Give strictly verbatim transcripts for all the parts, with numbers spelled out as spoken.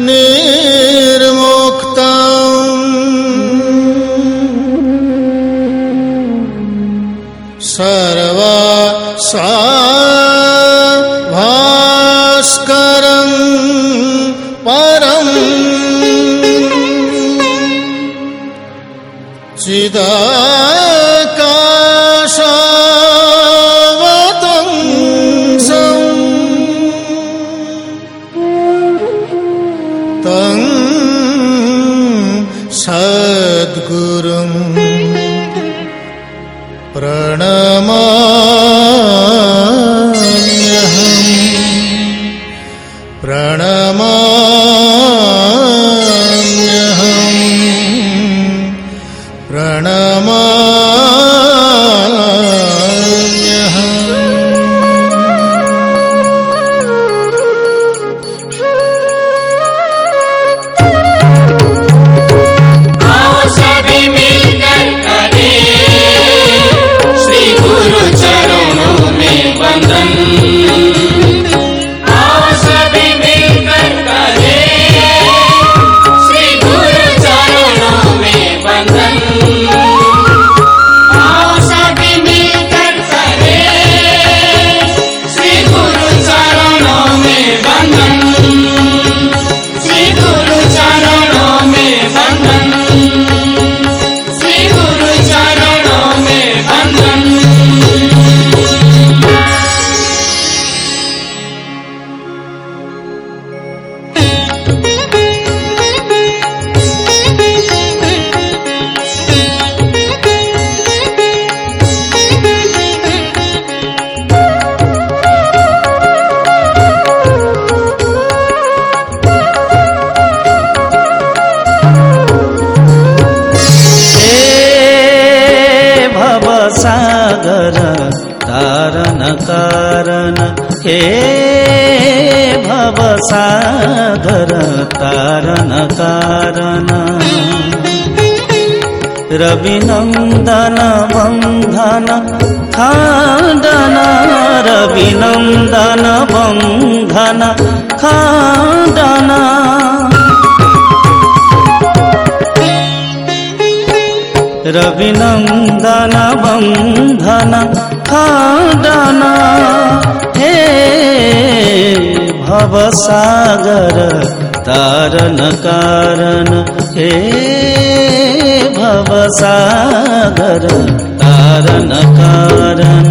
निर्मुक्तम् सर्वभास्करम् परम् चिदाकाशम् सद्गुरुं प्रणमाम्यहं प्रणमाम्यहं प्रणमाम्यहं सागर कारण कारण हे भव सागर कारण कारण रविनंदन बंधन खांदन रविनंदन बंधन खांदन रविनंदन बंधन खांदन हे भवसागर तारण कारण हे भवसागर तारण कारण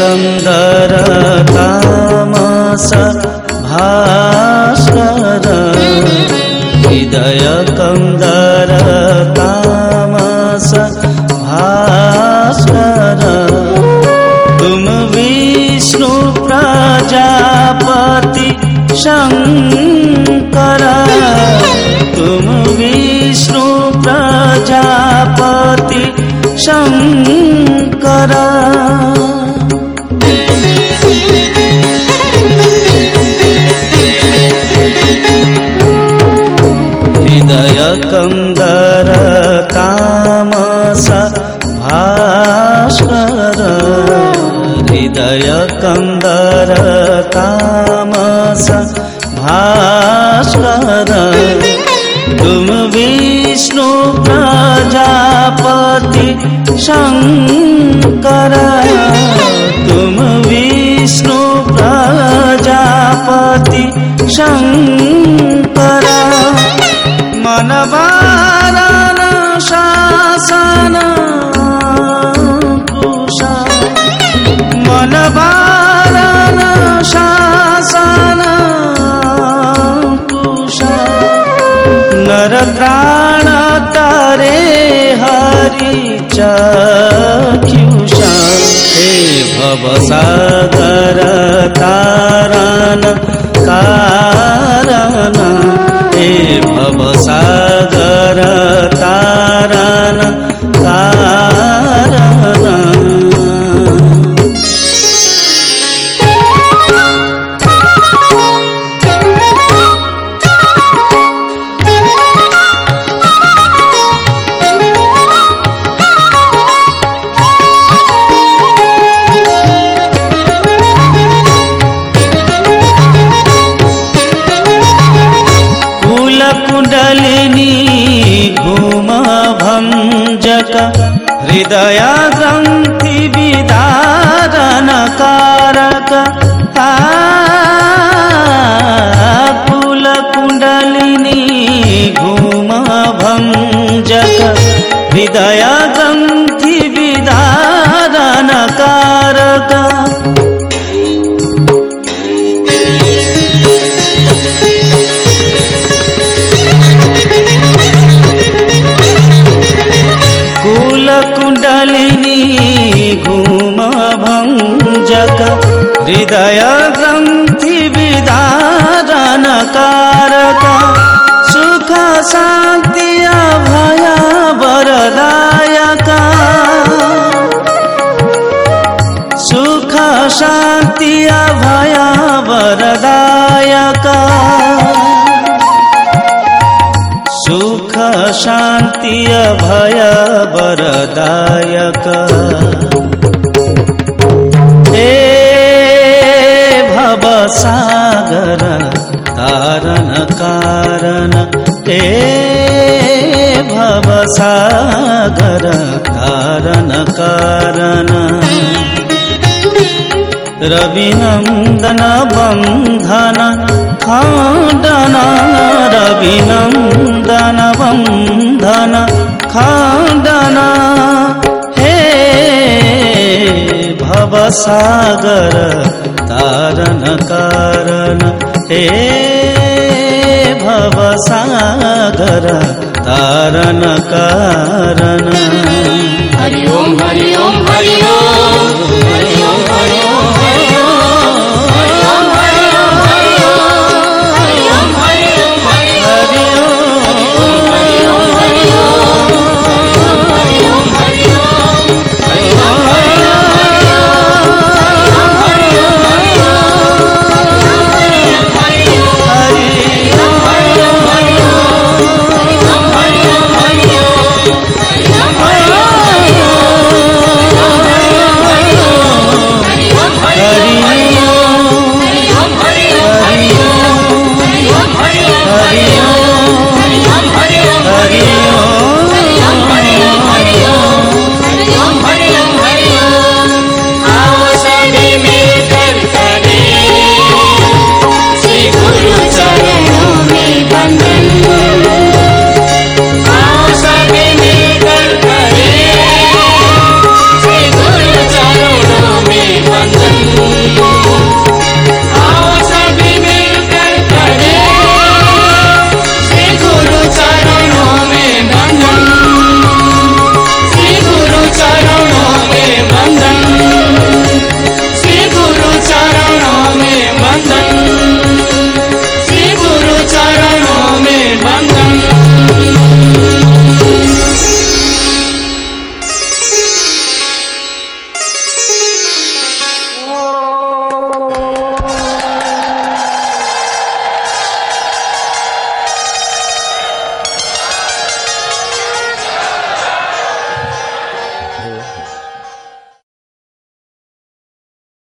कंदर तामस भास्कर हृदय कंदर तामस भास्कर तुम विष्णु प्रजापति शंकर तुम विष्णु प्रजापति शंकर हृदय कंदर तामस भास्कर हृदय कंदर तामस भास्कर तुम विष्णु प्रजापति शंकर तुम विष्णु प्रजापति शंकर मनवारण शासन कुशा मनवारण शासन प्राणा तारे हरि चक्षुषा हे भवसागर तारण कारण हे भवसागर तारण कारण हृदया ग्रंथि विदारण कारक कुल कुंडलिनी घूम भंजक हृदया ग्रंथि विदारण कारक घूम भंजक हृदय ग्रंथि विदारण कारक सुख शांति अभय वरदायक सुख शांति अभय वरदायक सुख शांति अभय वरदायक हे भवसागर तारण कारण हे भवसागर तारण कारण रविनंदन बंधन खंडन रविनंदन बंधन खंडन हे भवसागर तारण कारण हे भवसागर तारण कारण हरि ओम हरि ओम।